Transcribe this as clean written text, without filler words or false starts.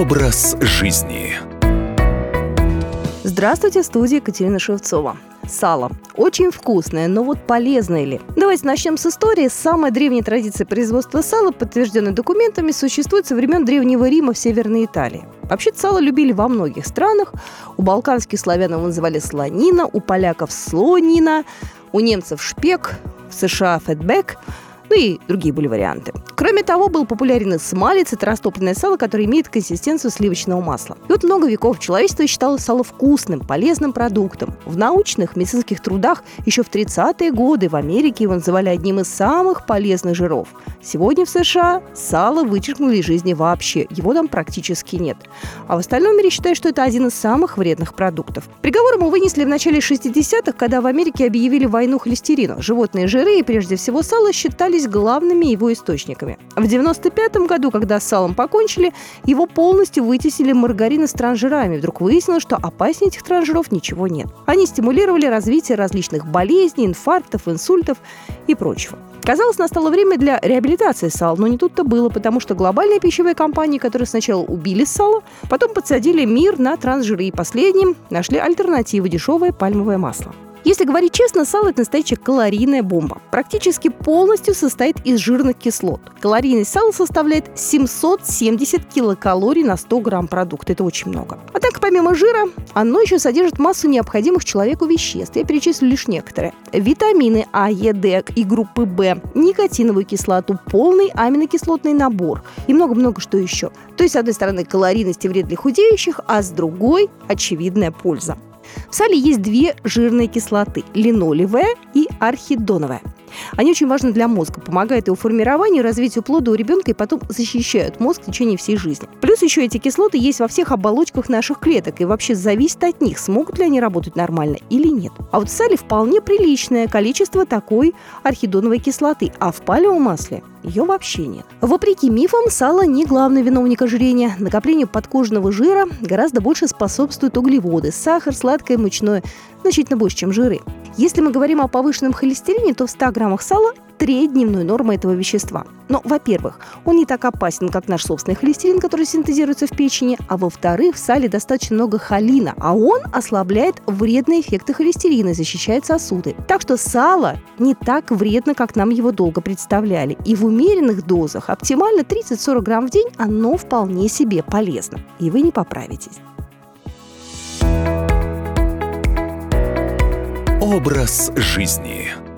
Образ жизни. Здравствуйте, в студии Екатерина Шевцова. Сало. Очень вкусное, но вот полезное ли? Давайте начнем с истории. Самая древняя традиция производства сала, подтвержденная документами, существует со времен Древнего Рима в Северной Италии. Вообще-то сало любили во многих странах. У балканских славян его называли слонина, у поляков слонина, у немцев шпек, в США фэтбэк. Ну и другие были варианты. Кроме того, был популярен и смалец, это растопленное сало, которое имеет консистенцию сливочного масла. И вот много веков человечество считало сало вкусным, полезным продуктом. В научных медицинских трудах еще в 30-е годы в Америке его называли одним из самых полезных жиров. Сегодня в США сало вычеркнули из жизни вообще, его там практически нет. А в остальном мире считают, что это один из самых вредных продуктов. Приговор ему вынесли в начале 60-х, когда в Америке объявили войну холестерину. Животные жиры и прежде всего сало считались главными его источниками. В 95 году, когда с салом покончили, его полностью вытеснили маргарины с трансжирами. Вдруг выяснилось, что опаснее этих трансжиров ничего нет. Они стимулировали развитие различных болезней, инфарктов, инсультов и прочего. Казалось, настало время для реабилитации сала, но не тут-то было, потому что глобальные пищевые компании, которые сначала убили сало, потом подсадили мир на трансжиры и последним нашли альтернативу – дешевое пальмовое масло. Если говорить честно, сало – это настоящая калорийная бомба. Практически полностью состоит из жирных кислот. Калорийность сала составляет 770 килокалорий на 100 грамм продукта. Это очень много. Однако, помимо жира, оно еще содержит массу необходимых человеку веществ. Я перечислю лишь некоторые. Витамины А, Е, Д и группы В, никотиновую кислоту, полный аминокислотный набор и много-много что еще. То есть, с одной стороны, калорийность и вред для худеющих, а с другой – очевидная польза. В сале есть две жирные кислоты – линолевая и архидоновая. Они очень важны для мозга, помогают его формированию, развитию плода у ребенка и потом защищают мозг в течение всей жизни. Плюс еще эти кислоты есть во всех оболочках наших клеток и вообще зависит от них, смогут ли они работать нормально или нет. А вот в сале вполне приличное количество такой архидоновой кислоты, а в пальмовом масле ее вообще нет. Вопреки мифам, сало не главный виновник ожирения. Накоплению подкожного жира гораздо больше способствуют углеводы, сахар, сладкое, мучное, значительно больше, чем жиры. Если мы говорим о повышенном холестерине, то в 100 граммах сала треть дневной нормы этого вещества. Но, во-первых, он не так опасен, как наш собственный холестерин, который синтезируется в печени, а во-вторых, в сале достаточно много холина, а он ослабляет вредные эффекты холестерина, защищает сосуды. Так что сало не так вредно, как нам его долго представляли. И в умеренных дозах, оптимально 30-40 грамм в день, оно вполне себе полезно. И вы не поправитесь. Образ жизни.